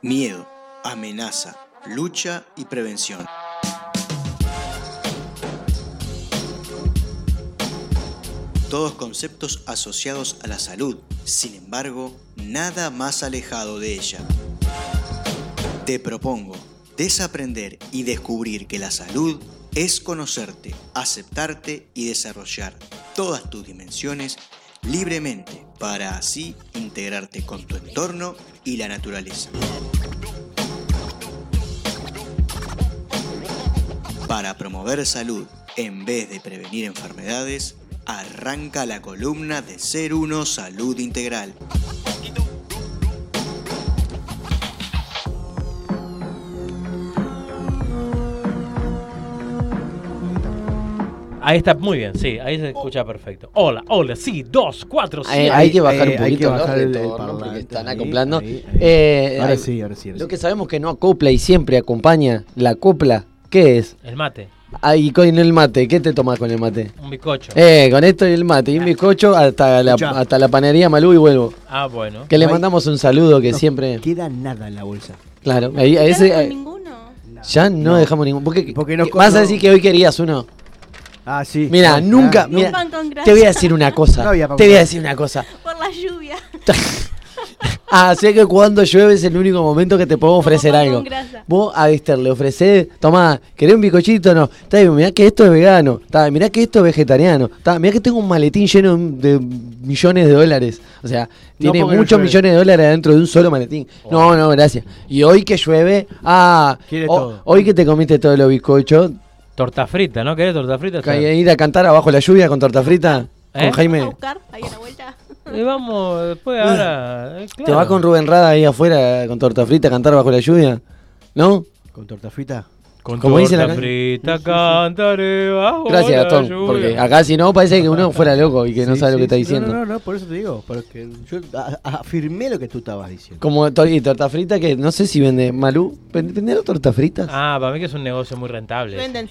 Miedo, amenaza, lucha y prevención. Todos conceptos asociados a la salud, sin embargo, nada más alejado de ella. Te propongo desaprender y descubrir que la salud es conocerte, aceptarte y desarrollar todas tus dimensiones libremente para así integrarte con tu entorno y la naturaleza. Para promover salud en vez de prevenir enfermedades, arranca la columna de Ser Uno Salud Integral. Ahí está, muy bien, sí, ahí se escucha perfecto. Hola, hola, sí, 2, 4, 5. Hay que bajar un poquito, bajar el todo, ¿no? Porque están acoplando. Ahí. Ahora sí. Lo que sabemos que no acopla y siempre acompaña la copla, ¿qué es? El mate. Ahí con el mate, ¿qué te tomás con el mate? Un bizcocho. Con esto y el mate, y un bizcocho hasta la panadería Malú y vuelvo. Ah, bueno. Que le mandamos un saludo que no, siempre... queda nada en la bolsa. Claro. Ahí, a ese, no ninguno. Ya no dejamos ninguno. Porque no, vas a decir que hoy querías uno. Ah, sí. Mira, nunca, te voy a decir una cosa. Por la lluvia. Así que cuando llueve es el único momento que te puedo ofrecer algo. Vos a Esther le ofrecés, tomá, ¿querés un bizcochito? No. Está bien, mirá que esto es vegano. Está, mirá que esto es vegetariano. Está, mirá que tengo un maletín lleno de millones de dólares. O sea, tiene muchos millones de dólares dentro de un solo maletín. Oh. No, gracias. Y hoy que llueve, hoy que te comiste todos los bizcochos. Torta frita, ¿no? ¿Querés torta frita? ¿Ir a cantar abajo la lluvia con torta frita? ¿Con Jaime? ¿Vamos a buscar ahí a la vuelta? Vamos, después ahora... claro. ¿Te vas con Rubén Rada ahí afuera con torta frita a cantar bajo la lluvia? ¿No? ¿Con torta frita? Con torta frita cantaré bajo la lluvia. Gracias, Gastón, porque acá si no parece que uno fuera loco y que no sabe lo que está diciendo. No, por eso te digo, porque yo afirmé lo que tú estabas diciendo. Como torta frita que no sé si vende Malú, ¿venden tortas fritas? Ah, para mí que es un negocio muy rentable. Venden.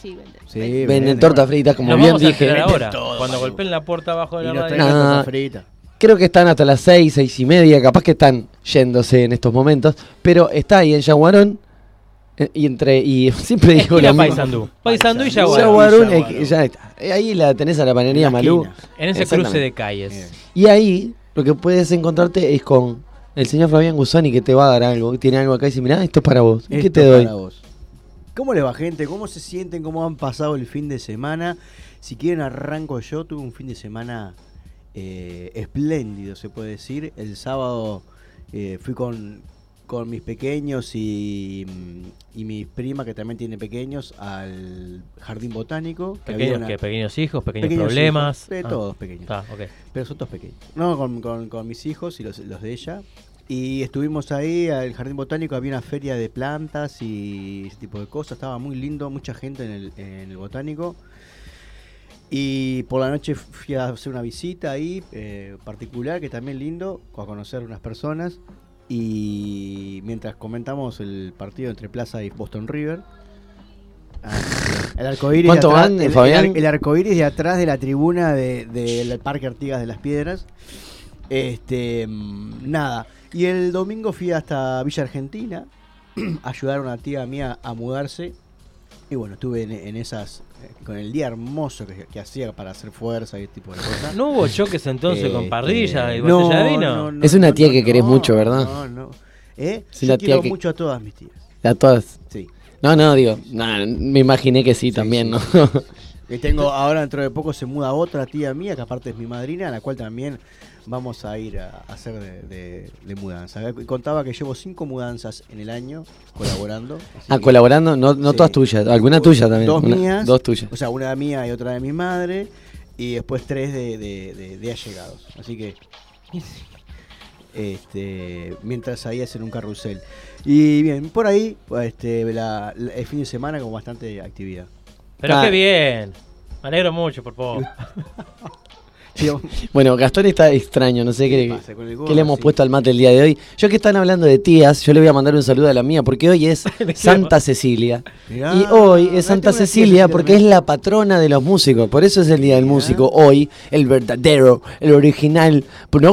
Venden tortas fritas, como nos bien dije. Ahora, cuando golpeen la puerta abajo de la madre. Torta frita. Creo que están hasta las 6, 6 y media, capaz que están yéndose en estos momentos, pero está ahí en Yaguarón, y siempre digo la Paisandú. Paisandú y Yaguarón. Ahí la tenés a la panadería Malú. En ese cruce de calles. Bien. Y ahí lo que puedes encontrarte es con el señor Fabián Gusoni, que te va a dar algo, que tiene algo acá y dice, mirá, esto es para vos. ¿Qué te doy? ¿Cómo le va, gente? ¿Cómo se sienten? ¿Cómo han pasado el fin de semana? Si quieren arranco yo, tuve un fin de semana... espléndido, se puede decir. El sábado fui con mis pequeños y mi prima, que también tiene pequeños, al Jardín Botánico. ¿Pequeños hijos? ¿Pequeños problemas? Hijos, todos pequeños. Okay. Pero son todos pequeños. No, con mis hijos y los de ella. Y estuvimos ahí, al Jardín Botánico, había una feria de plantas y ese tipo de cosas. Estaba muy lindo, mucha gente en el Botánico. Y por la noche fui a hacer una visita ahí, particular, que también lindo, a conocer unas personas. Y mientras comentamos el partido entre Plaza y Boston River, el arcoíris de atrás, el arcoíris de atrás de la tribuna del Parque Artigas de Las Piedras. Nada. Y el domingo fui hasta Villa Argentina a ayudar a una tía mía a mudarse. Y bueno, estuve en esas... con el día hermoso que hacía para hacer fuerza y ese tipo de cosas. ¿No hubo choques entonces con parrilla y botella de vino? No, es una tía que querés mucho, ¿verdad? No. Sí, yo quiero mucho a todas mis tías. ¿A todas? Sí. Me imaginé que sí también, ¿no? Sí. Y tengo, ahora dentro de poco se muda otra tía mía, que aparte es mi madrina, a la cual también vamos a ir a hacer de mudanza. Contaba que llevo 5 mudanzas en el año colaborando. Colaborando, no, todas tuyas, alguna tuya también. Dos tuyas. O sea, una mía y otra de mi madre, y después 3 de allegados. Así que... mientras ahí hacen un carrusel. Y bien, por ahí el fin de semana con bastante actividad. Pero qué bien, me alegro mucho por vos. Bueno, Gastón está extraño, no sé qué le hemos puesto al mate el día de hoy. Yo que están hablando de tías, yo le voy a mandar un saludo a la mía, porque hoy es Santa Cecilia. Mirá, y hoy es Santa Cecilia porque es la patrona de los músicos, por eso es el Día del Músico, hoy, el verdadero, el original. No,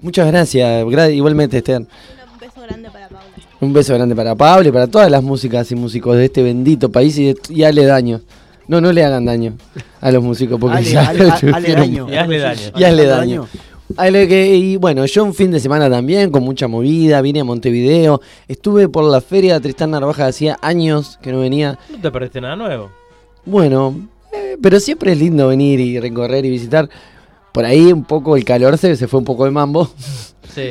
muchas gracias, igualmente Esteban. Un beso grande para Paula. Un beso grande para Pablo y para todas las músicas y músicos de este bendito país y aledaños. No, no le hagan daño a los músicos porque hazle daño. Y bueno, yo un fin de semana también con mucha movida, vine a Montevideo, estuve por la feria de Tristán Narvaja, hacía años que no venía. No te perdiste nada nuevo. Bueno, pero siempre es lindo venir y recorrer y visitar. Por ahí un poco el calor se fue un poco de mambo. Sí.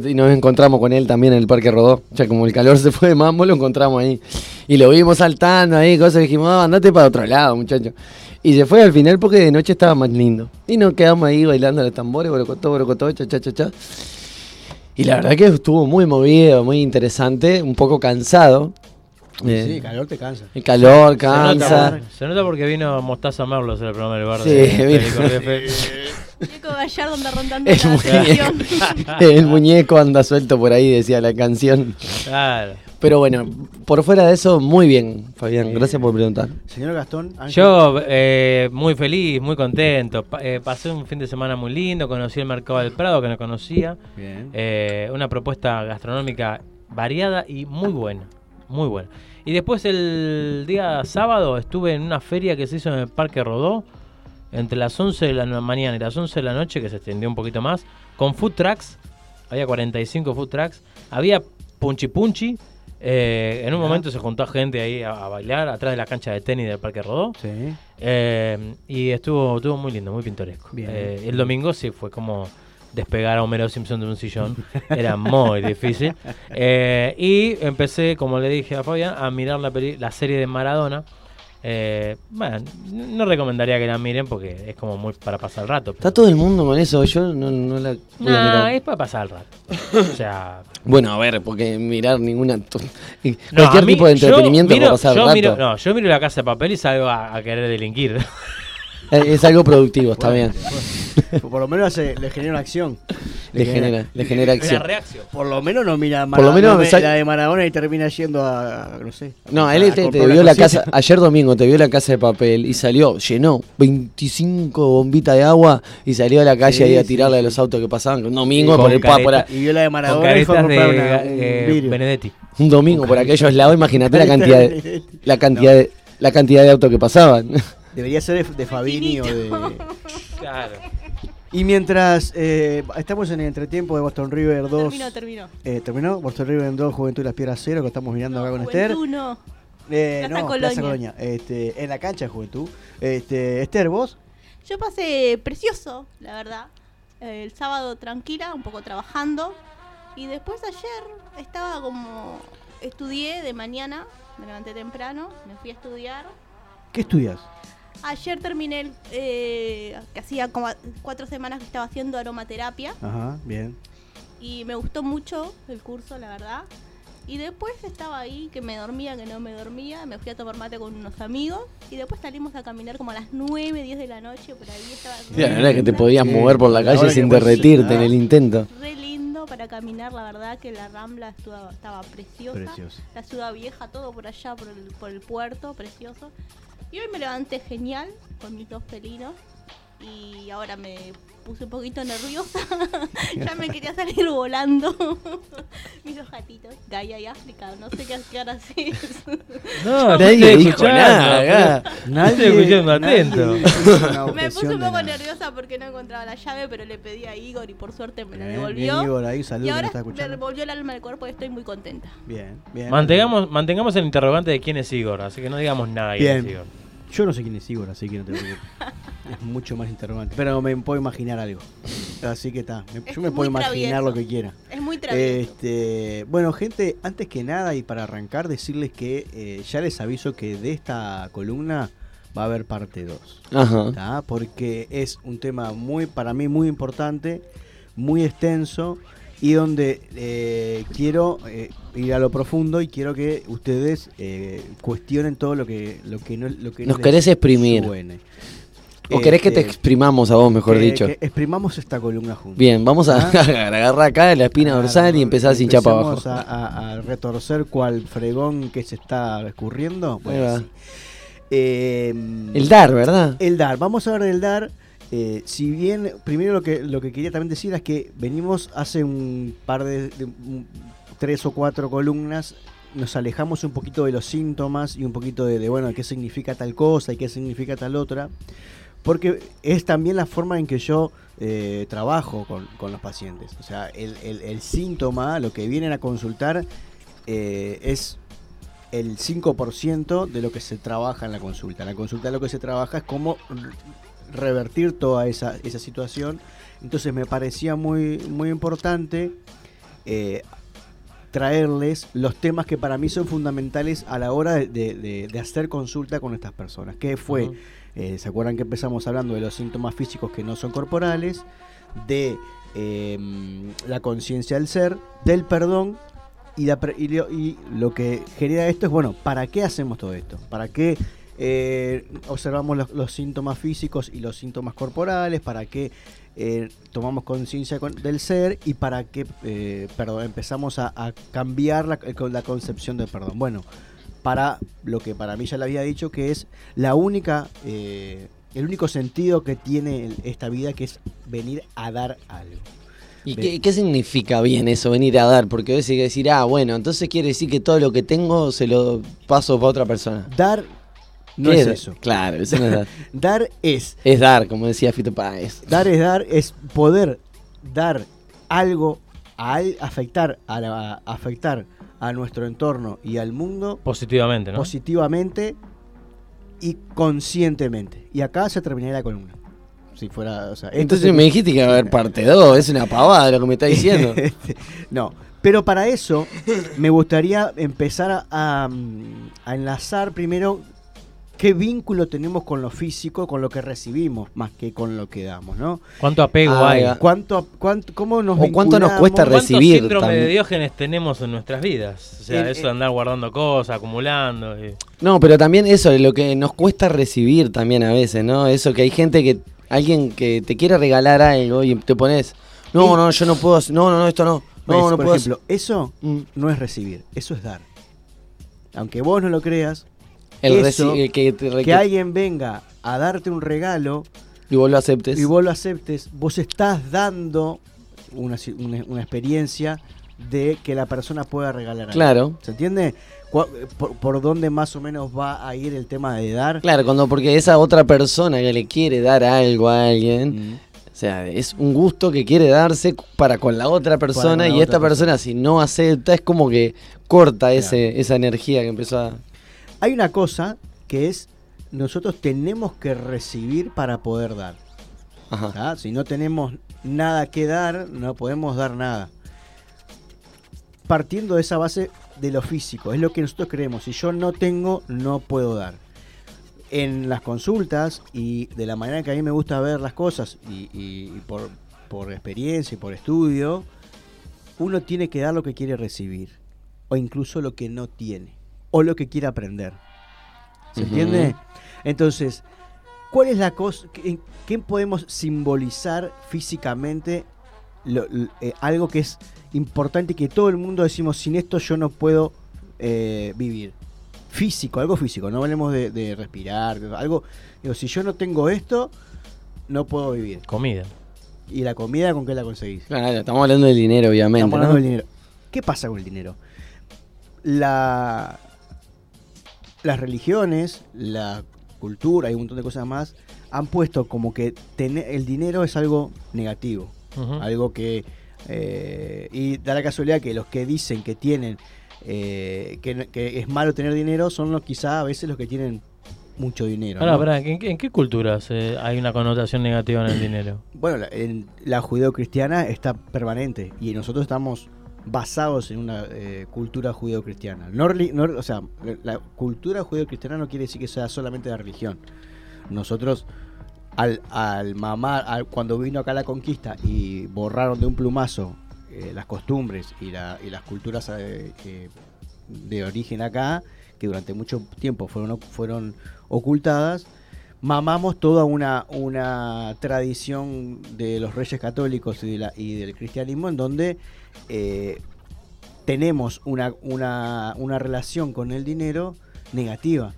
Y nos encontramos con él también en el Parque Rodó. O sea, como el calor se fue de mambo, lo encontramos ahí. Y lo vimos saltando ahí, cosas, dijimos, andate para otro lado, muchacho. Y se fue al final porque de noche estaba más lindo. Y nos quedamos ahí bailando los tambores, borocotó, borocotó, cha, cha, cha, cha. Y la verdad que estuvo muy movido, muy interesante, un poco cansado. Sí, el calor te cansa. El calor cansa. Se nota porque vino Mostaza Merlos en el programa del bar. Sí, Muñeco Gallardo anda rondando la canción. El muñeco anda suelto por ahí, decía la canción. Claro. Pero bueno, por fuera de eso, muy bien, Fabián. Gracias por preguntar. Señor Gastón. Ángel. Yo muy feliz, muy contento. Pasé un fin de semana muy lindo. Conocí el Mercado del Prado, que no conocía. Bien. Una propuesta gastronómica variada y muy buena. Muy buena. Y después el día sábado estuve en una feria que se hizo en el Parque Rodó, entre las 11 de la mañana y las 11 de la noche, que se extendió un poquito más, con food trucks. Había 45 food trucks. Había punchi punchi. En un momento se juntó gente ahí a bailar atrás de la cancha de tenis del Parque Rodó. Sí. Y estuvo muy lindo, muy pintoresco. El domingo sí fue como despegar a Homero Simpson de un sillón. Era muy difícil. Y empecé, como le dije a Fabián, a mirar la serie de Maradona. Bueno, no recomendaría que la miren porque es como muy para pasar el rato. Está todo el mundo con eso, yo no la voy a mirar. Es para pasar el rato. O sea, bueno, a ver, porque mirar ninguna cualquier tipo de entretenimiento para pasar el rato. Yo miro La Casa de Papel y salgo a querer delinquir. Es algo productivo, está bien. Por lo menos le genera una acción. Le genera acción. Por lo menos no mira la de Maradona y termina yendo a no sé. No, él te vio la casa. Ayer domingo te vio La Casa de Papel y salió, llenó 25 bombitas de agua y salió a la calle ahí a tirarla de los autos que pasaban. Un domingo por el papá. Y vio la de Maradona y fue a comprar un Benedetti. Un domingo por aquellos lados, imagínate la cantidad de autos que pasaban. Debería ser de Fabini o de... Claro. Y mientras estamos en el entretiempo de Boston River 2... Terminó. Boston River 2, Juventud y Las Piedras 0, que estamos mirando acá con Esther. Plaza Colonia. En la cancha de Juventud. Esther, ¿vos? Yo pasé precioso, la verdad. El sábado tranquila, un poco trabajando. Y después ayer estaba como... Estudié de mañana, me levanté temprano, me fui a estudiar. ¿Qué estudias? Ayer terminé, que hacía como 4 semanas que estaba haciendo aromaterapia. Ajá, bien. Y me gustó mucho el curso, la verdad. Y después estaba ahí, que me dormía, que no me dormía. Me fui a tomar mate con unos amigos. Y después salimos a caminar como a las 9, 10 de la noche. Por ahí estaba... La verdad es que te podías mover por la calle sin derretirte en el intento. Re lindo para caminar, la verdad que la Rambla estaba preciosa. La Ciudad Vieja, todo por allá, por el puerto, precioso. Y hoy me levanté genial con mis 2 felinos y ahora me puse un poquito nerviosa. Ya me quería salir volando. Mis 2 gatitos, Gaia y África, no sé qué ahora sí. No, nadie dijo nada. Nadie escuchando atento. Me puse un poco nerviosa porque no encontraba la llave, pero le pedí a Igor y por suerte me la devolvió. Bien, Igor, ahí, saludos, y ahora me devolvió el alma del cuerpo y estoy muy contenta. Bien, bien. Mantengamos el interrogante de quién es Igor, así que no digamos nada de quién es Igor. Yo no sé quién es Igor, así que no te preocupes. Es mucho más interrogante. Pero me puedo imaginar algo. Así que está. Yo me puedo imaginar lo que quiera. Es muy travieso. Bueno, gente, antes que nada y para arrancar, decirles que ya les aviso que de esta columna va a haber parte 2. Ajá. ¿Tá? Porque es un tema para mí muy importante, muy extenso y donde quiero ir a lo profundo y quiero que ustedes cuestionen todo lo que no les suene. ¿Nos querés exprimir? ¿O querés que te exprimamos a vos, mejor dicho? Que exprimamos esta columna juntos. Bien, vamos a agarrar acá la espina dorsal y empezar sin chapa abajo. Vamos a retorcer cual fregón que se está escurriendo. Bueno, sí. El DAR, ¿verdad? El DAR, vamos a ver el DAR. Si bien, primero lo que quería también decir es que venimos hace un par de 3 o 4 columnas, nos alejamos un poquito de los síntomas y un poquito de bueno, qué significa tal cosa y qué significa tal otra, porque es también la forma en que yo trabajo con los pacientes. O sea, el síntoma, lo que vienen a consultar, es el 5% de lo que se trabaja en la consulta. En la consulta lo que se trabaja es cómo revertir toda esa situación. Entonces me parecía muy, muy importante traerles los temas que para mí son fundamentales a la hora de hacer consulta con estas personas. ¿Qué fue? Uh-huh. ¿Se acuerdan que empezamos hablando de los síntomas físicos que no son corporales, de la conciencia del ser, del perdón? Y lo que genera esto es, bueno, ¿para qué hacemos todo esto? ¿Para qué observamos los síntomas físicos y los síntomas corporales? ¿Para qué tomamos conciencia del ser? ¿Y para qué empezamos a cambiar la concepción del perdón? Bueno, para lo que para mí ya le había dicho, que es el único sentido que tiene esta vida, que es venir a dar algo. ¿Y qué significa bien eso, venir a dar? Porque a veces hay que decir, bueno, entonces quiere decir que todo lo que tengo se lo paso para otra persona. Dar no es eso. Claro, eso no es dar. Dar es dar, como decía Fito Páez. Dar, es poder dar algo, afectar a nuestro entorno y al mundo. Positivamente, ¿no? Positivamente y conscientemente. Y acá se terminaría la columna. Si fuera, o sea, entonces me dijiste que va a haber parte 2, es una pavada lo que me está diciendo. No, pero para eso me gustaría empezar a enlazar primero qué vínculo tenemos con lo físico, con lo que recibimos, más que con lo que damos, ¿no? ¿Cuánto apego hay? ¿Cómo nos vinculamos? ¿Cuánto nos cuesta recibir? ¿Cuánto síndrome también de Diógenes tenemos en nuestras vidas? O sea, eso de andar guardando cosas, acumulando. No, pero también eso, lo que nos cuesta recibir también a veces, ¿no? Eso que hay gente que... Alguien que te quiere regalar algo y te pones, no, yo no puedo hacer, no, esto no. No, no puedo. Por ejemplo, eso no es recibir, eso es dar. Aunque vos no lo creas, que alguien venga a darte un regalo y vos lo aceptes. Vos estás dando una experiencia de que la persona pueda regalar algo. Claro. ¿Se entiende? ¿Por dónde más o menos va a ir el tema de dar? Claro, porque esa otra persona que le quiere dar algo a alguien, o sea, es un gusto que quiere darse para con la otra persona, y esta persona, si no acepta, es como que corta esa energía que empezó a... Hay una cosa que es, nosotros tenemos que recibir para poder dar. Ajá. Si no tenemos nada que dar, no podemos dar nada. Partiendo de esa base de lo físico, es lo que nosotros creemos. Si yo no tengo, no puedo dar. En las consultas y de la manera que a mí me gusta ver las cosas, y por experiencia y por estudio, uno tiene que dar lo que quiere recibir, o incluso lo que no tiene, o lo que quiere aprender. ¿Se entiende? Entonces, ¿cuál es la cosa? ¿Qué podemos simbolizar físicamente? Algo que es importante, que todo el mundo decimos, sin esto yo no puedo vivir. Físico, algo físico, no hablemos de respirar, algo. Digo, si yo no tengo esto, no puedo vivir. Comida. ¿Y la comida con qué la conseguís? Claro, estamos hablando del dinero, obviamente. Estamos hablando, ¿no?, del dinero. ¿Qué pasa con el dinero? Las religiones, la cultura y un montón de cosas más han puesto como que el dinero es algo negativo. Algo que... y da la casualidad que los que dicen que tienen... que es malo tener dinero, son quizá a veces los que tienen mucho dinero. Ahora, ¿no? ¿En qué culturas hay una connotación negativa en el dinero? Bueno, la judeocristiana está permanente, y nosotros estamos basados en una cultura judeocristiana. O sea, la cultura judeocristiana no quiere decir que sea solamente la religión. Nosotros... cuando vino acá la conquista y borraron de un plumazo las costumbres y las culturas de origen acá, que durante mucho tiempo fueron ocultadas, mamamos toda una tradición de los reyes católicos y, de la, y del cristianismo, en donde tenemos una relación con el dinero negativa.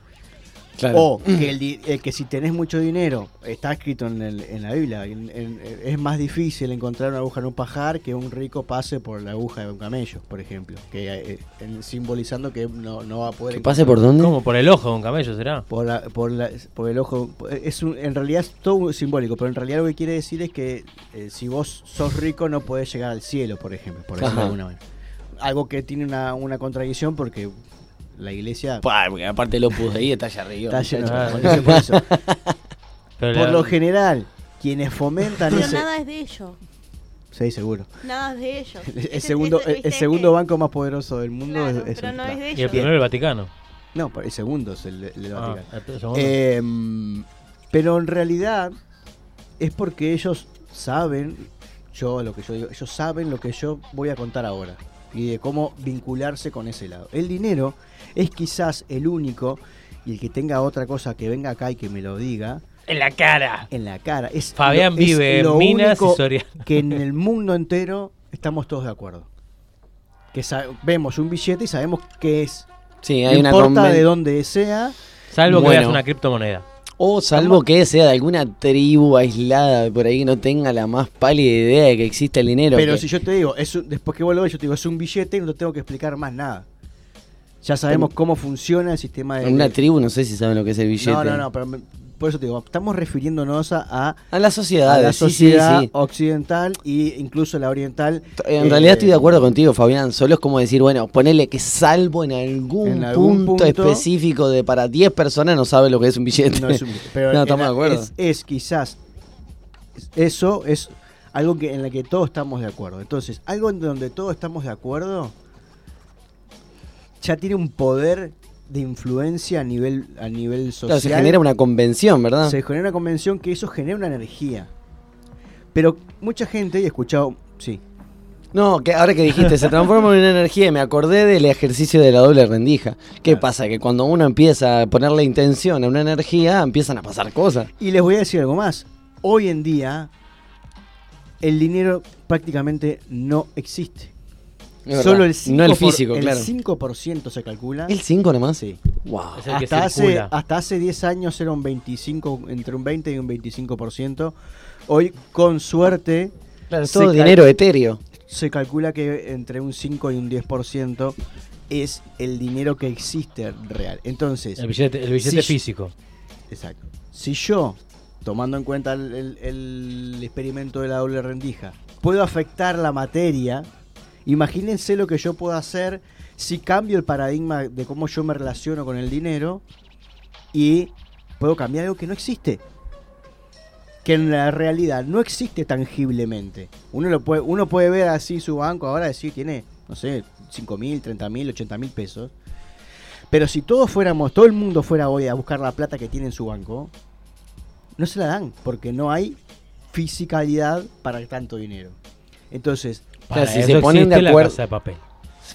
Claro. O que, el que si tenés mucho dinero, está escrito en la Biblia, es más difícil encontrar una aguja en un pajar que un rico pase por la aguja de un camello, por ejemplo, que simbolizando que no va a poder. ¿Que pase por dónde? ¿Cómo? ¿Por el ojo de un camello será? Por el ojo. En realidad es todo simbólico, pero en realidad lo que quiere decir es que si vos sos rico no podés llegar al cielo, por ejemplo, por decirlo de alguna manera. Algo que tiene una contradicción porque... La iglesia... porque aparte el Opus Dei está allá arriba. Está lleno, por eso. Por lo general, quienes fomentan... Pero nada es de ellos. Sí, seguro. Nada es de ellos. El segundo banco más poderoso del mundo, claro, es pero no es de ellos. Y el primero el Vaticano. No, el segundo es el Vaticano. Pero en realidad es porque ellos saben, lo que yo digo, ellos saben lo que yo voy a contar ahora. Y de cómo vincularse con ese lado. El dinero es quizás el único, y el que tenga otra cosa que venga acá y que me lo diga. En la cara. Es Fabián vive en Minas y Soria. Que en el mundo entero estamos todos de acuerdo. Que vemos un billete y sabemos qué es. Sí, hay una importa de dónde sea. Salvo que veas una criptomoneda. O salvo que sea de alguna tribu aislada por ahí que no tenga la más pálida idea de que existe el dinero. Pero si yo te digo, después que vuelvo yo te digo, es un billete y no te tengo que explicar más nada. Ya sabemos cómo funciona el sistema de... En una tribu no sé si saben lo que es el billete. No, pero por eso te digo, estamos refiriéndonos a la sociedad, sí. Occidental e incluso la oriental. En realidad estoy de acuerdo contigo, Fabián. Solo es como decir, bueno, ponele que salvo en algún punto específico de para 10 personas no sabe lo que es un billete. No es un billete, pero no, estamos de acuerdo. Es quizás eso es algo en la que todos estamos de acuerdo. Entonces, algo en donde todos estamos de acuerdo ya tiene un poder de influencia a nivel social. Claro, se genera una convención, ¿verdad? Se genera una convención que eso genera una energía. Pero mucha gente, y he escuchado... Sí. No, que ahora que dijiste, se transforma en una energía y me acordé del ejercicio de la doble rendija. ¿Qué pasa? Que cuando uno empieza a ponerle intención a una energía, empiezan a pasar cosas. Y les voy a decir algo más. Hoy en día, el dinero prácticamente no existe. Solo el 5%, no el físico, claro. El 5% se calcula. ¿El 5 nomás? Sí. Wow. Hasta hace 10 años era un 25, entre un 20 y un 25%. Hoy, con suerte... Claro, todo dinero etéreo. Se calcula que entre un 5 y un 10% es el dinero que existe real. Entonces... El billete físico. Exacto. Si yo, tomando en cuenta el experimento de la doble rendija, puedo afectar la materia... Imagínense lo que yo puedo hacer si cambio el paradigma de cómo yo me relaciono con el dinero y puedo cambiar algo que no existe. Que en la realidad no existe tangiblemente. Uno puede ver así su banco ahora y decir tiene, no sé, 5.000, 30.000, 80.000 pesos. Pero si todo el mundo fuera hoy a buscar la plata que tiene en su banco, no se la dan porque no hay fisicalidad para tanto dinero. Entonces... Para, o sea, si se ponen de acuerdo, Casa de Papel.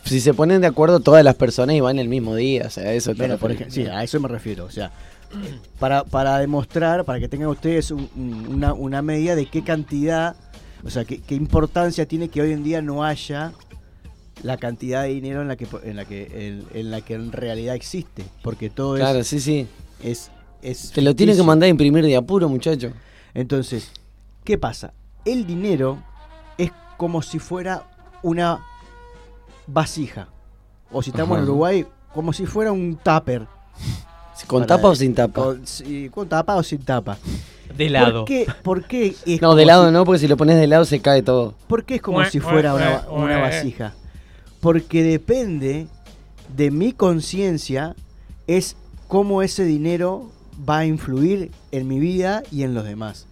Si se ponen de acuerdo todas las personas y van el mismo día, o sea, eso por ejemplo, sí, a eso me refiero, o sea, para demostrar, para que tengan ustedes una medida de qué cantidad, o sea, qué importancia tiene que hoy en día no haya la cantidad de dinero en la que en realidad existe, porque todo claro, es, sí. Es te lo tienen que mandar a imprimir de apuro, muchacho. Entonces, ¿qué pasa? El dinero es como si fuera una vasija. O si estamos en Uruguay, como si fuera un tupper. ¿Con tapa o sin tapa? Con tapa o sin tapa. De lado. ¿Por qué es no, de lado no, porque si lo pones de lado se cae todo. ¿Por qué es como si fuera una vasija? Porque depende de mi conciencia, es cómo ese dinero va a influir en mi vida y en los demás.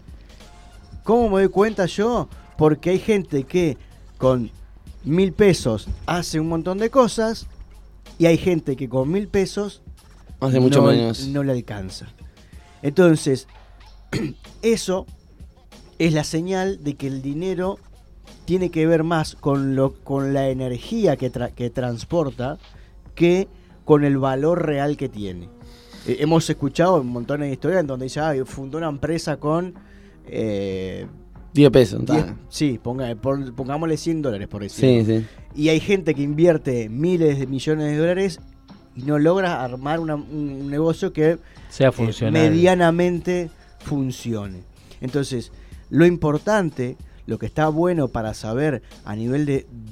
¿Cómo me doy cuenta yo? Porque hay gente que con 1.000 pesos hace un montón de cosas y hay gente que con 1.000 pesos hace mucho menos. No le alcanza. Entonces, eso es la señal de que el dinero tiene que ver más con la energía que transporta que con el valor real que tiene. Hemos escuchado un montón de historias en donde dice, fundó una empresa con 10 pesos. 10, sí, pongámosle $100 por decirlo. Sí, sí. Y hay gente que invierte miles de millones de dólares y no logra armar un negocio que sea medianamente funcione. Entonces, lo importante, lo que está bueno para saber a nivel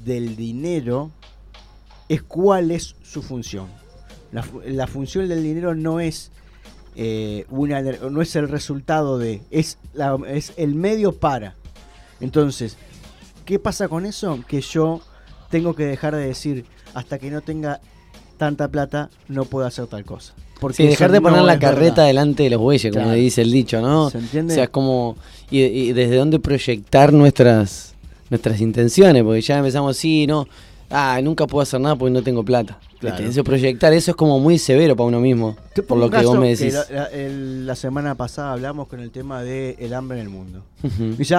del dinero, es cuál es su función. La función del dinero no es no es el resultado de, es el medio para. Entonces, ¿qué pasa con eso? Que yo tengo que dejar de decir, hasta que no tenga tanta plata, no puedo hacer tal cosa. Porque sí, dejar de poner no la carreta verdad. Delante de los bueyes, como dice el dicho, ¿no? ¿Se entiende? O sea, es como, y desde dónde proyectar nuestras intenciones, porque ya empezamos, nunca puedo hacer nada porque no tengo plata. Claro. Eso, proyectar eso es como muy severo para uno mismo, por lo que vos me decís. La semana pasada hablamos con el tema de el hambre en el mundo. Uh-huh. Dice,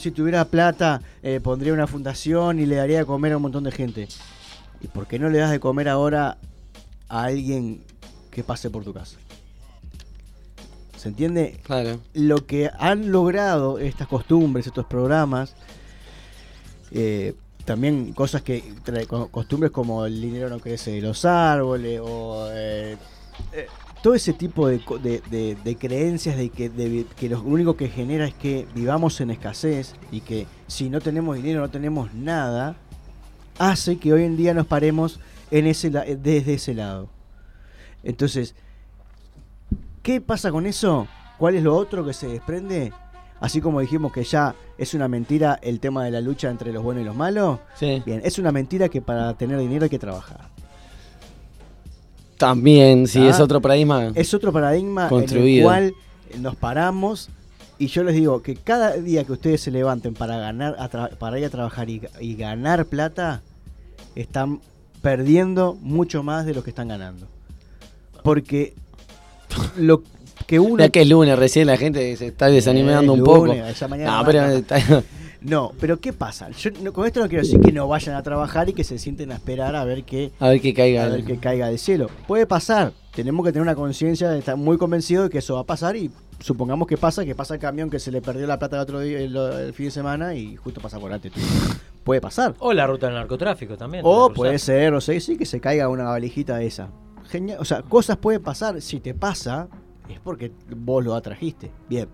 si tuviera plata, pondría una fundación y le daría de comer a un montón de gente. ¿Y por qué no le das de comer ahora a alguien que pase por tu casa? ¿Se entiende? Claro. Lo que han logrado estas costumbres, estos programas, también cosas que costumbres como el dinero no crece de los árboles o todo ese tipo de creencias de que lo único que genera es que vivamos en escasez y que si no tenemos dinero no tenemos nada, hace que hoy en día nos paremos desde ese lado. Entonces, ¿qué pasa con eso? ¿Cuál es lo otro que se desprende? Así como dijimos que ya es una mentira el tema de la lucha entre los buenos y los malos. Sí. Bien, es una mentira que para tener dinero hay que trabajar. También, sí, es otro paradigma. Es otro paradigma construido, en el cual nos paramos. Y yo les digo que cada día que ustedes se levanten para ganar, para ir a trabajar y ganar plata, están perdiendo mucho más de lo que están ganando. Porque lo que uno... Ya que es lunes, recién la gente se está desanimando un poco. Pero ¿qué pasa? Yo con esto no quiero decir que no vayan a trabajar y que se sienten a esperar a ver que caiga del cielo. Puede pasar. Tenemos que tener una conciencia de estar muy convencido de que eso va a pasar y supongamos que pasa el camión que se le perdió la plata el otro día, el fin de semana y justo pasa por antes. Puede pasar. O la ruta del narcotráfico también. O puede ser, sí, que se caiga una valijita de esa. Genial, cosas pueden pasar. Si te pasa, es porque vos lo atrajiste. Bien.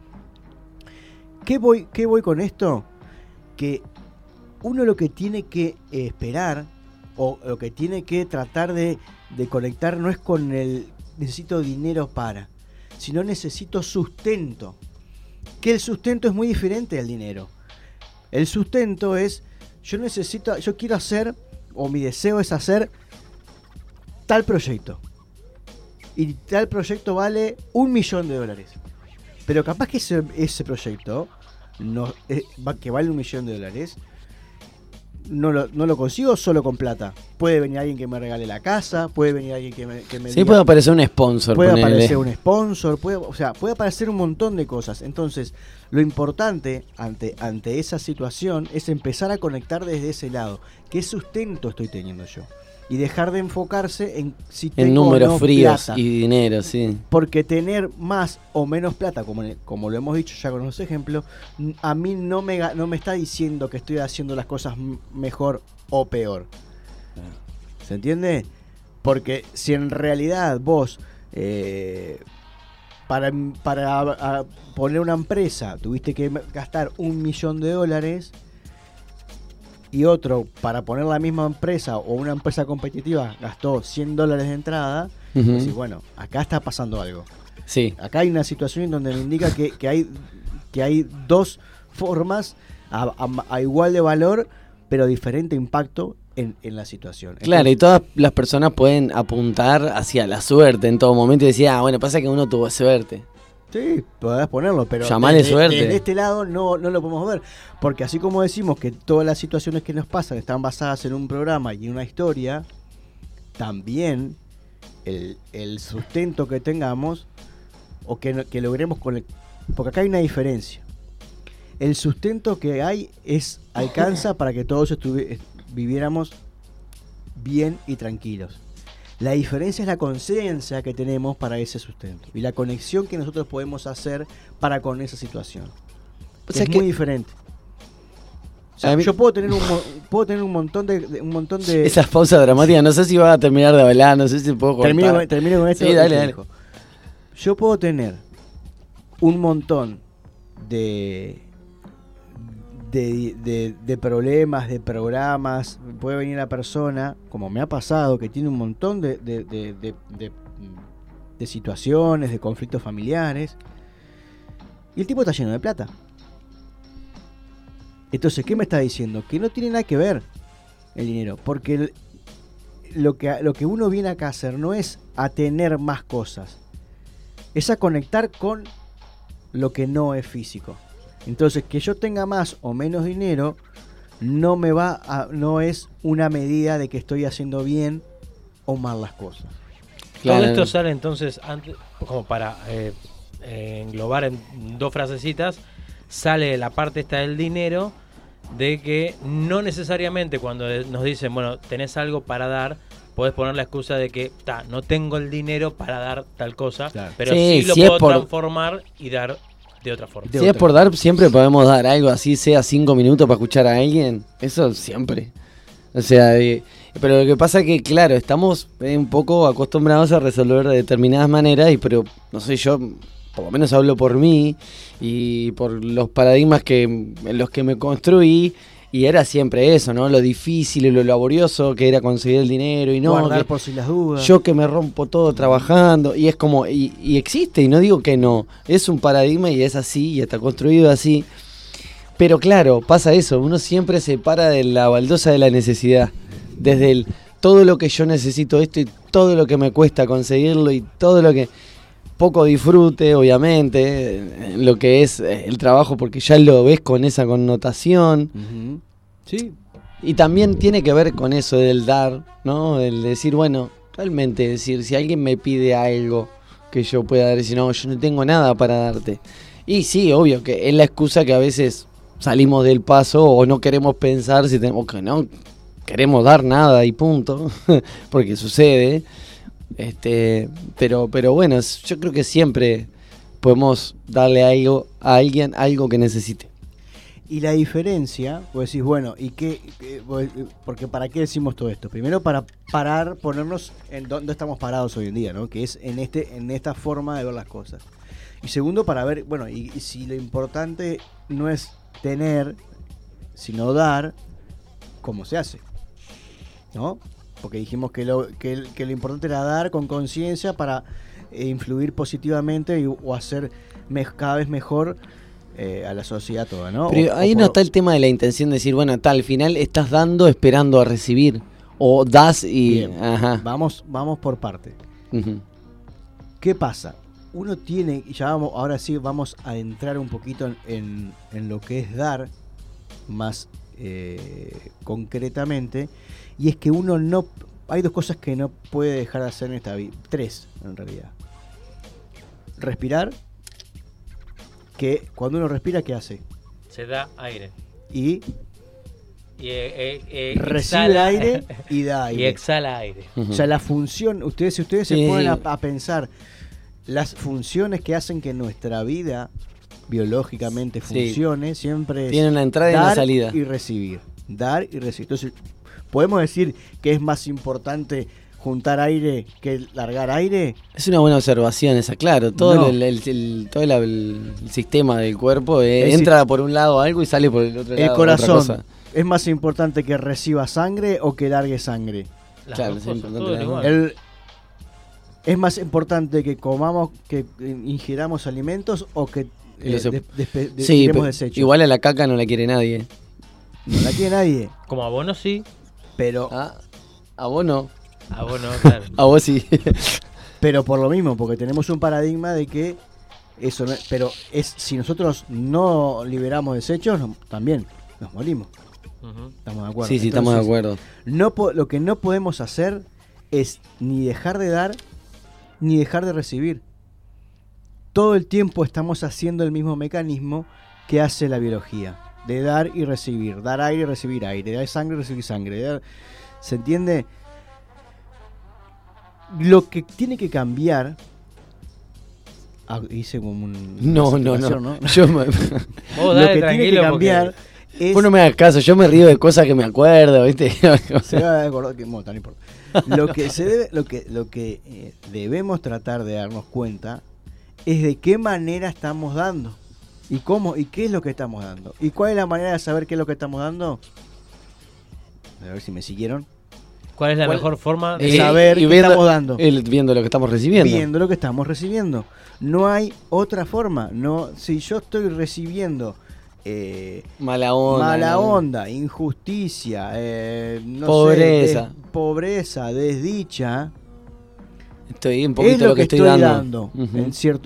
¿Qué voy con esto? Que uno lo que tiene que esperar o lo que tiene que tratar de conectar no es con el necesito dinero para, sino necesito sustento. Que el sustento es muy diferente al dinero. El sustento es yo quiero hacer o mi deseo es hacer tal proyecto. Y tal proyecto vale $1.000.000. Pero capaz que ese proyecto, que vale $1.000.000, no lo consigo solo con plata. Puede venir alguien que me regale la casa, puede venir alguien que me diga, puede aparecer un sponsor. Puede aparecer un montón de cosas. Entonces, lo importante ante esa situación es empezar a conectar desde ese lado. ¿Qué sustento estoy teniendo yo? Y dejar de enfocarse en si tengo números fríos plata. Y dinero, sí. Porque tener más o menos plata, como lo hemos dicho ya con los ejemplos, a mí no me está diciendo que estoy haciendo las cosas mejor o peor. ¿Se entiende? Porque si en realidad vos, para poner una empresa, tuviste que gastar $1.000.000... y otro, para poner la misma empresa o una empresa competitiva, gastó $100 de entrada, uh-huh. Decís, bueno, acá está pasando algo. Sí. Acá hay una situación donde me indica que hay dos formas a igual de valor, pero diferente impacto en la situación. Entonces, claro, y todas las personas pueden apuntar hacia la suerte en todo momento y decir, pasa que uno tuvo suerte. Sí, podrás ponerlo, pero de este lado no lo podemos ver. Porque así como decimos que todas las situaciones que nos pasan están basadas en un programa y en una historia, también el sustento que tengamos o que logremos con el... Porque acá hay una diferencia. El sustento que hay alcanza para que todos viviéramos bien y tranquilos. La diferencia es la conciencia que tenemos para ese sustento y la conexión que nosotros podemos hacer para con esa situación. O sea, es que muy diferente. O sea, yo puedo tener un montón de esas pausas dramáticas, no sé si va a terminar de hablar, no sé si puedo contar. Termino con esto. Sí, dale. Yo puedo tener un montón de problemas, de programas. Puede venir una persona, como me ha pasado, que tiene un montón de situaciones, de conflictos familiares, y el tipo está lleno de plata. Entonces, ¿qué me está diciendo? Que no tiene nada que ver el dinero, porque lo que uno viene acá a hacer no es a tener más cosas, es a conectar con lo que no es físico. Entonces, que yo tenga más o menos dinero no es una medida de que estoy haciendo bien o mal las cosas. Claro. Todo esto sale entonces, como para englobar en dos frasecitas, sale la parte esta del dinero, de que no necesariamente cuando nos dicen, bueno, tenés algo para dar, podés poner la excusa de que no tengo el dinero para dar tal cosa, claro, pero sí lo puedo transformar y dar de otra forma. Si es por dar, siempre podemos dar algo, así sea 5 minutos para escuchar a alguien. Eso siempre. O sea, pero lo que pasa es que, claro, estamos un poco acostumbrados a resolver de determinadas maneras, pero no sé, yo por lo menos hablo por mí y por los paradigmas en los que me construí, y era siempre eso, ¿no? Lo difícil y lo laborioso que era conseguir el dinero y no guardar por si las dudas. Yo que me rompo todo trabajando, y es como y existe, y no digo que no, es un paradigma y es así y está construido así. Pero claro, pasa eso, uno siempre se para de la baldosa de la necesidad, desde el todo lo que yo necesito esto y todo lo que me cuesta conseguirlo y todo lo que poco disfrute, obviamente, lo que es el trabajo, porque ya lo ves con esa connotación. Uh-huh. Sí. Y también tiene que ver con eso del dar, ¿no? El decir, bueno, realmente decir, si alguien me pide algo que yo pueda dar, decir, no, yo no tengo nada para darte. Y sí, obvio, que es la excusa que a veces salimos del paso o no queremos pensar, si tenemos que no queremos dar nada y punto, porque sucede. Pero bueno, yo creo que siempre podemos darle algo a alguien, algo que necesite. Y la diferencia, vos decís, bueno, ¿y qué? Porque ¿para qué decimos todo esto? Primero para parar, ponernos en donde estamos parados hoy en día, ¿no? Que es en esta forma de ver las cosas. Y segundo, para ver, bueno, y si lo importante no es tener, sino dar, ¿cómo se hace? ¿No? Porque dijimos que lo importante era dar con conciencia para influir positivamente o hacer cada vez mejor a la sociedad toda, ¿no? Pero no está el tema de la intención de decir, bueno, al final estás dando esperando a recibir, o das y... Bien, ajá. Vamos por parte. Uh-huh. ¿Qué pasa? Uno tiene, ya vamos a entrar un poquito en lo que es dar más concretamente. Y es que uno no... Hay dos cosas que no puede dejar de hacer en esta vida. 3, en realidad. Respirar. Que cuando uno respira, ¿qué hace? Se da aire. Y recibe exhala aire y da aire. Y exhala aire. Uh-huh. O sea, la función... Si ustedes se ponen a pensar las funciones que hacen que nuestra vida biológicamente funcione, siempre tienen una entrada y una salida. Y recibir. Dar y recibir. Entonces... ¿Podemos decir que es más importante juntar aire que largar aire? Es una buena observación esa, claro. Todo no. el sistema del cuerpo entra por un lado algo y sale por el otro lado. El corazón, otra cosa. ¿Es más importante que reciba sangre o que largue sangre? Claro, es importante. ¿Es más importante que comamos, que ingiramos alimentos o que tiremos desechos? Igual a la caca no la quiere nadie. No la quiere nadie. Como abono sí. Pero a vos no, claro. A vos sí. Pero por lo mismo, porque tenemos un paradigma de que eso no, pero es si nosotros no liberamos desechos, también nos morimos. Uh-huh. Estamos de acuerdo. Sí, estamos de acuerdo. Lo que no podemos hacer es ni dejar de dar ni dejar de recibir. Todo el tiempo estamos haciendo el mismo mecanismo que hace la biología. De dar y recibir, dar aire y recibir aire, dar sangre y recibir sangre. ¿Se entiende? Lo que tiene que cambiar... Ah, hice como un... No. Yo me... Vos dale, lo que tiene que cambiar porque... es... Vos no me hagas caso, yo me río de cosas que me acuerdo, ¿viste? Se va a acordar que... Bueno, no importa. Lo que, se debe, lo que debemos tratar de darnos cuenta es de qué manera estamos dando. Y cómo, y qué es lo que estamos dando. ¿Y cuál es la manera de saber qué es lo que estamos dando? A ver si me siguieron. ¿Cuál es la mejor forma de saber qué estamos dando? Viendo lo que estamos recibiendo. Viendo lo que estamos recibiendo. No hay otra forma. No, si yo estoy recibiendo mala onda, injusticia, pobreza. Pobreza, desdicha. Estoy un poquito es lo que estoy dando. Uh-huh.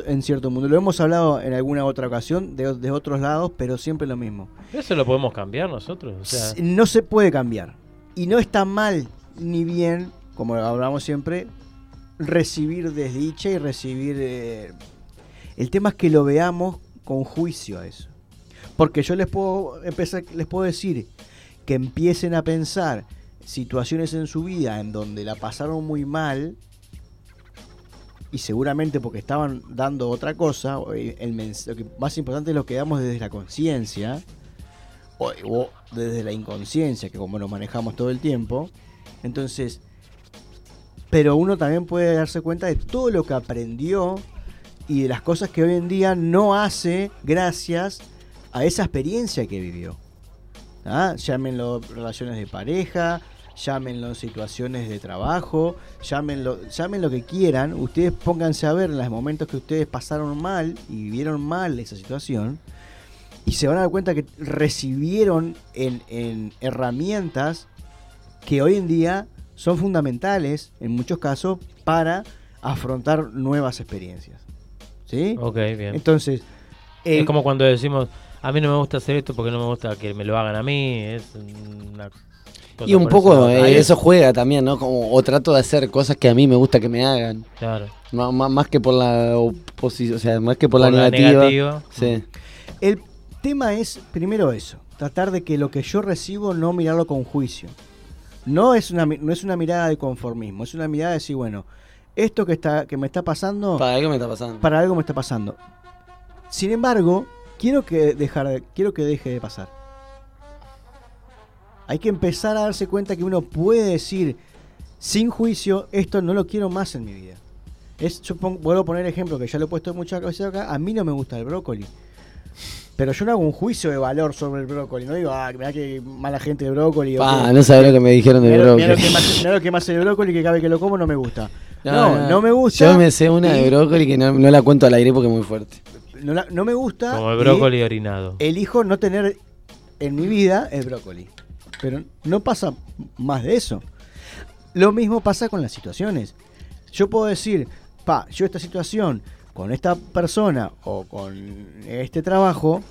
En cierto mundo. Lo hemos hablado en alguna otra ocasión de otros lados, pero siempre lo mismo. Eso lo podemos cambiar nosotros. O sea... No se puede cambiar. Y no está mal ni bien, como hablamos siempre, recibir desdicha y recibir... El tema es que lo veamos con juicio a eso. Porque yo les puedo decir que empiecen a pensar situaciones en su vida en donde la pasaron muy mal... Y seguramente porque estaban dando otra cosa, lo que más importante es lo que damos desde la conciencia o desde la inconsciencia, que como lo manejamos todo el tiempo. Entonces, pero uno también puede darse cuenta de todo lo que aprendió y de las cosas que hoy en día no hace gracias a esa experiencia que vivió. ¿Ah? Llámenlo relaciones de pareja, llámenlo situaciones de trabajo, llamen lo que quieran. Ustedes pónganse a ver en los momentos que ustedes pasaron mal y vivieron mal esa situación y se van a dar cuenta que recibieron en herramientas que hoy en día son fundamentales en muchos casos para afrontar nuevas experiencias. ¿Sí? Ok, bien. Entonces... es como cuando decimos, a mí no me gusta hacer esto porque no me gusta que me lo hagan a mí, es una... Y un poco eso juega también, ¿no? Como, o trato de hacer cosas que a mí me gusta que me hagan. Claro. Más que por la oposición, o sea, más que por la negativa. Sí. El tema es, primero eso, tratar de que lo que yo recibo no mirarlo con juicio. No es una mirada de conformismo, es una mirada de decir, bueno, esto que me está pasando... Para algo me está pasando. Para algo me está pasando. Sin embargo, quiero que deje de pasar. Hay que empezar a darse cuenta que uno puede decir sin juicio, esto no lo quiero más en mi vida. Vuelvo a poner ejemplo que ya lo he puesto muchas veces acá. A mí no me gusta el brócoli. Pero yo no hago un juicio de valor sobre el brócoli. No digo, mirá que mala gente de brócoli. No sabés lo que me dijeron del brócoli. Mirá lo que más el brócoli, que cada vez que lo como no me gusta. No me gusta. Yo me sé una de brócoli que no la cuento al aire porque es muy fuerte. No me gusta. Como el brócoli orinado. Elijo no tener en mi vida el brócoli. Pero no pasa más de eso. Lo mismo pasa con las situaciones. Yo puedo decir, yo esta situación con esta persona o con este trabajo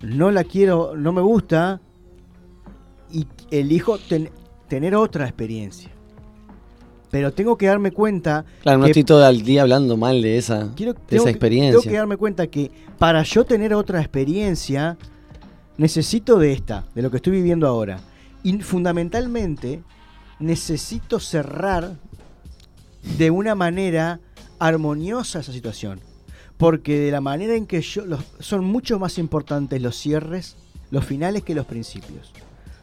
no la quiero, no me gusta y elijo tener otra experiencia. Pero tengo que darme cuenta... Claro, no estoy todo el día hablando mal de esa experiencia. Tengo que darme cuenta que para yo tener otra experiencia... Necesito de lo que estoy viviendo ahora. Y fundamentalmente, necesito cerrar de una manera armoniosa esa situación. Porque de la manera en que son mucho más importantes los cierres, los finales que los principios.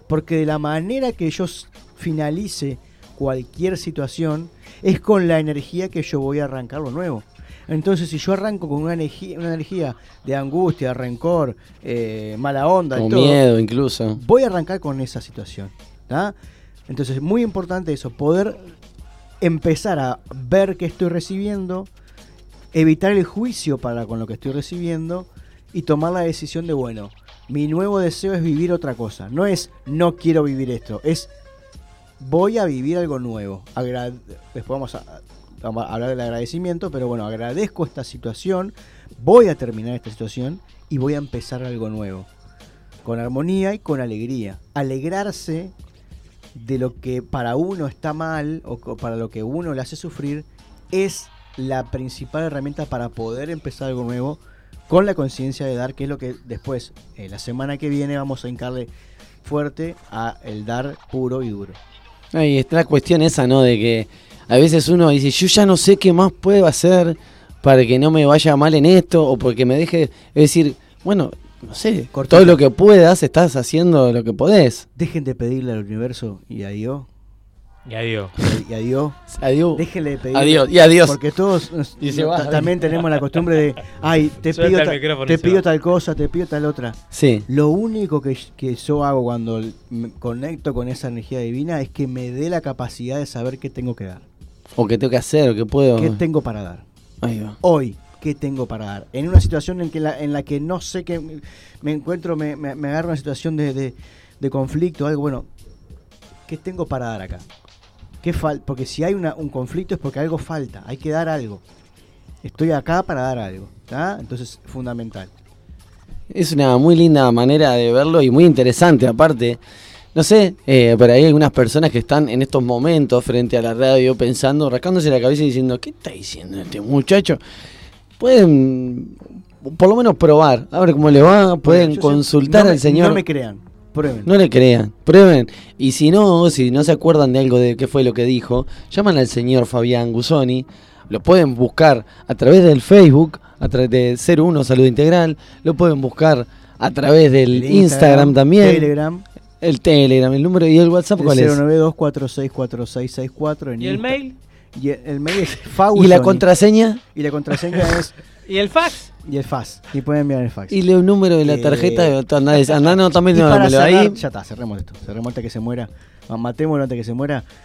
Porque de la manera que yo finalice cualquier situación, es con la energía que yo voy a arrancar lo nuevo. Entonces, si yo arranco con una energía de angustia, rencor, mala onda, y todo, miedo incluso, voy a arrancar con esa situación, ¿tá? Entonces, es muy importante eso, poder empezar a ver qué estoy recibiendo, evitar el juicio con lo que estoy recibiendo y tomar la decisión de, bueno, mi nuevo deseo es vivir otra cosa. No es, no quiero vivir esto, es, voy a vivir algo nuevo. Después vamos a hablar del agradecimiento, pero bueno, agradezco esta situación, voy a terminar esta situación y voy a empezar algo nuevo, con armonía y con alegría. Alegrarse de lo que para uno está mal o para lo que uno le hace sufrir es la principal herramienta para poder empezar algo nuevo con la conciencia de dar, que es lo que después, la semana que viene, vamos a hincarle fuerte a el dar puro y duro. Y está la cuestión esa, ¿no? De que a veces uno dice, yo ya no sé qué más puedo hacer para que no me vaya mal en esto o porque me deje, es decir, bueno, no sé, cortale. Todo lo que puedas, estás haciendo lo que podés. Dejen de pedirle al universo y a Dios. Y adiós. Y adiós. Adiós. Déjenle de pedir. Adiós. Y adiós. Porque todos también tenemos la costumbre de, ay, te pido tal cosa, te pido tal otra. Sí. Lo único que yo hago cuando me conecto con esa energía divina es que me dé la capacidad de saber qué tengo que dar. O qué tengo que hacer, o qué puedo. ¿Qué tengo para dar? Ahí va. Hoy, ¿qué tengo para dar? En una situación en la que no sé qué me encuentro, me agarro una situación de conflicto, algo bueno. ¿Qué tengo para dar acá? Porque si hay un conflicto es porque algo falta, hay que dar algo. Estoy acá para dar algo, ¿tá? Entonces es fundamental. Es una muy linda manera de verlo y muy interesante aparte. No sé, pero hay algunas personas que están en estos momentos frente a la radio pensando, rascándose la cabeza y diciendo, ¿qué está diciendo este muchacho? Pueden por lo menos probar, a ver cómo le va, pueden consultar al señor. No me crean. Prueben. No le crean, prueben. Y si no se acuerdan de algo de qué fue lo que dijo, llaman al señor Fabián Gusoni, lo pueden buscar a través del Facebook, a través de Ser Uno Salud Integral, lo pueden buscar a través del Instagram también. El Telegram, el número y el WhatsApp, ¿cuál es? 092464664. ¿Y el mail? Y el mail es Fausoni. ¿Y la contraseña? Y la contraseña es... ¿Y el fax? Y el fax, y pueden enviar el fax. Y el número de la tarjeta, andá, no, también no, para cerrar, ahí. Ya está, cerremos esto que se muera. Matémoslo antes que se muera.